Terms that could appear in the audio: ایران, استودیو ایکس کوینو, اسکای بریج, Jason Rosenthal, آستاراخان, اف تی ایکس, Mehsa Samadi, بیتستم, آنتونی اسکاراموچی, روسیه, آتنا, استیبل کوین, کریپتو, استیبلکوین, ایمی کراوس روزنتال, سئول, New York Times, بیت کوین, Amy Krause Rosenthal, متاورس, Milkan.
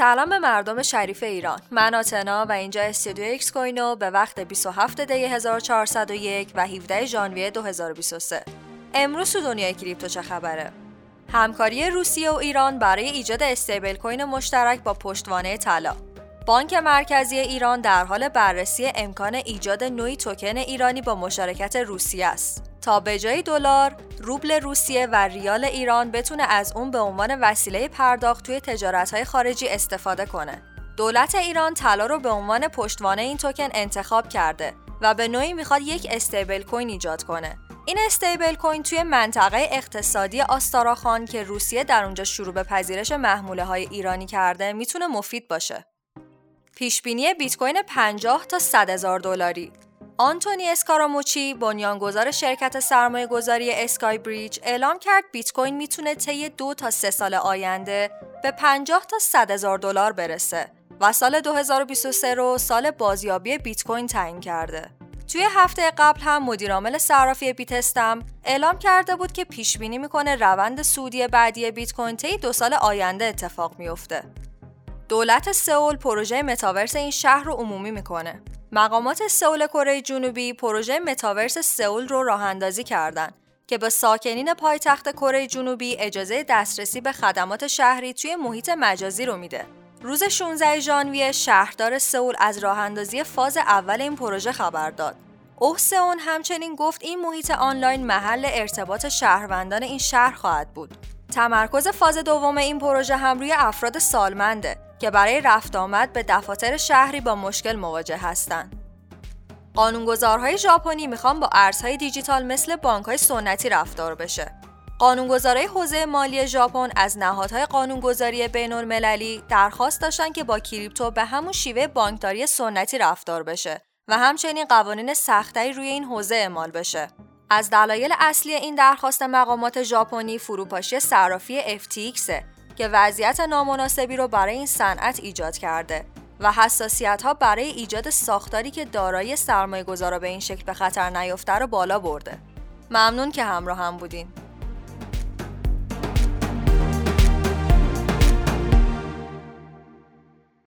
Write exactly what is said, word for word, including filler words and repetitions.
سلام به مردم شریف ایران. من آتنا و اینجا استودیو ایکس کوینو به وقت بیست و هفتم دی هزار و چهارصد و یک و هفدهم ژانویه دو هزار و بیست و سه. امروز تو دنیای کریپتو چه خبره؟ همکاری روسیه و ایران برای ایجاد استیبلکوین مشترک با پشتوانه طلا. بانک مرکزی ایران در حال بررسی امکان ایجاد نوعی توکن ایرانی با مشارکت روسیه است تا به جای دلار، روبل روسیه و ریال ایران بتونه از اون به عنوان وسیله پرداخت توی تجارت‌های خارجی استفاده کنه. دولت ایران طلا رو به عنوان پشتوانه این توکن انتخاب کرده و به نوعی میخواد یک استیبل کوین ایجاد کنه. این استیبل کوین توی منطقه اقتصادی آستاراخان که روسیه در اونجا شروع به پذیرش محموله‌های ایرانی کرده میتونه مفید باشه. پیش بینی بیت کوین پنجاه تا صد هزار دلاری. آنتونی اسکاراموچی، بنیانگذار شرکت سرمایه‌گذاری اسکای بریج، اعلام کرد بیت کوین میتونه طی دو تا سه سال آینده به پنجاه تا صد هزار دلار برسه و سال دو هزار و بیست و سه رو سال بازیابی بیت کوین تعیین کرده. توی هفته قبل هم مدیرعامل صرافی بیتستم اعلام کرده بود که پیش بینی میکنه روند صعودی بعدی بیت کوین طی دو سال آینده اتفاق میفته. دولت سئول پروژه متاورس این شهر رو عمومی میکنه. مقامات سئول کره جنوبی پروژه متاورس سئول رو راه اندازی کردن که به ساکنین پایتخت کره جنوبی اجازه دسترسی به خدمات شهری توی محیط مجازی رو میده. روز شانزدهم ژانویه شهردار سئول از راه اندازی فاز اول این پروژه خبر داد. اوه سئول همچنین گفت این محیط آنلاین محل ارتباط شهروندان این شهر خواهد بود. تمرکز فاز دوم این پروژه هم روی افراد سالمنده که برای رفت آمد به دفاتر شهری با مشکل مواجه هستند. قانونگذارهای ژاپنی میخوان با ارزهای دیجیتال مثل بانک‌های سنتی رفتار بشه. قانونگذارهای حوزه مالی ژاپن از نهادهای قانونگذاری بین‌المللی درخواست داشتن که با کریپتو به همون شیوه بانکداری سنتی رفتار بشه و همچنین قوانین سخت‌تری روی این حوزه اعمال بشه. از دلایل اصلی این درخواست مقامات ژاپنی فروپاشی صرافی اف تی ایکس که وضعیت نامناسبی رو برای این صنعت ایجاد کرده و حساسیت‌ها برای ایجاد ساختاری که دارایی سرمایه‌گذارا به این شکل به خطر نیفته رو بالا برده. ممنون که همراه هم بودین.